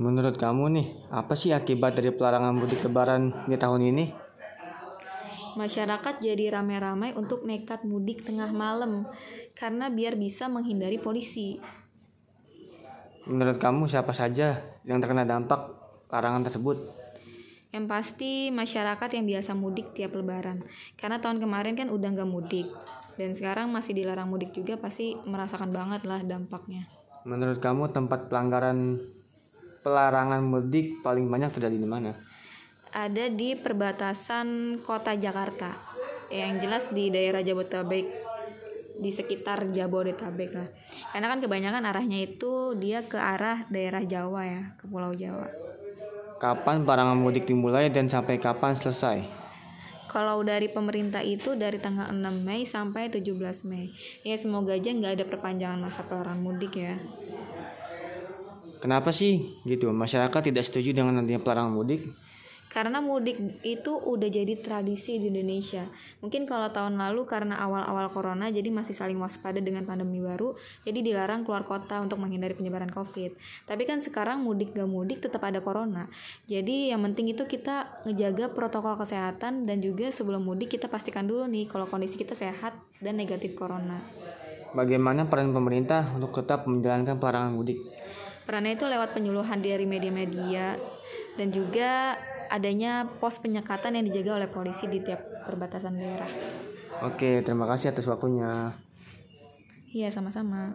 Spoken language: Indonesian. Menurut kamu nih, apa sih akibat dari pelarangan mudik lebaran di tahun ini? Masyarakat jadi ramai-ramai untuk nekat mudik tengah malam karena biar bisa menghindari polisi. Menurut kamu siapa saja yang terkena dampak larangan tersebut? Yang pasti masyarakat yang biasa mudik tiap lebaran. Karena tahun kemarin kan udah nggak mudik. Dan sekarang masih dilarang mudik juga pasti merasakan banget lah dampaknya. Menurut kamu tempat pelarangan mudik paling banyak terjadi di mana? Ada di perbatasan kota Jakarta, yang jelas di daerah Jabodetabek, di sekitar Jabodetabek lah. Karena kan kebanyakan arahnya itu dia ke arah daerah Jawa ya, ke Pulau Jawa. Kapan pelarangan mudik dimulai dan sampai kapan selesai? Kalau dari pemerintah itu dari tanggal 6 Mei sampai 17 Mei. Ya semoga aja nggak ada perpanjangan masa pelarangan mudik ya. Kenapa sih gitu masyarakat tidak setuju dengan nantinya pelarangan mudik? Karena mudik itu udah jadi tradisi di Indonesia. Mungkin kalau tahun lalu karena awal-awal corona jadi masih saling waspada dengan pandemi baru, jadi dilarang keluar kota untuk menghindari penyebaran COVID. Tapi kan sekarang mudik gak mudik tetap ada corona. Jadi yang penting itu kita ngejaga protokol kesehatan dan juga sebelum mudik kita pastikan dulu nih kalau kondisi kita sehat dan negatif corona. Bagaimana peran pemerintah untuk tetap menjalankan pelarangan mudik? Perannya itu lewat penyuluhan dari media-media dan juga adanya pos penyekatan yang dijaga oleh polisi di tiap perbatasan daerah. Oke, terima kasih atas waktunya. Iya, sama-sama.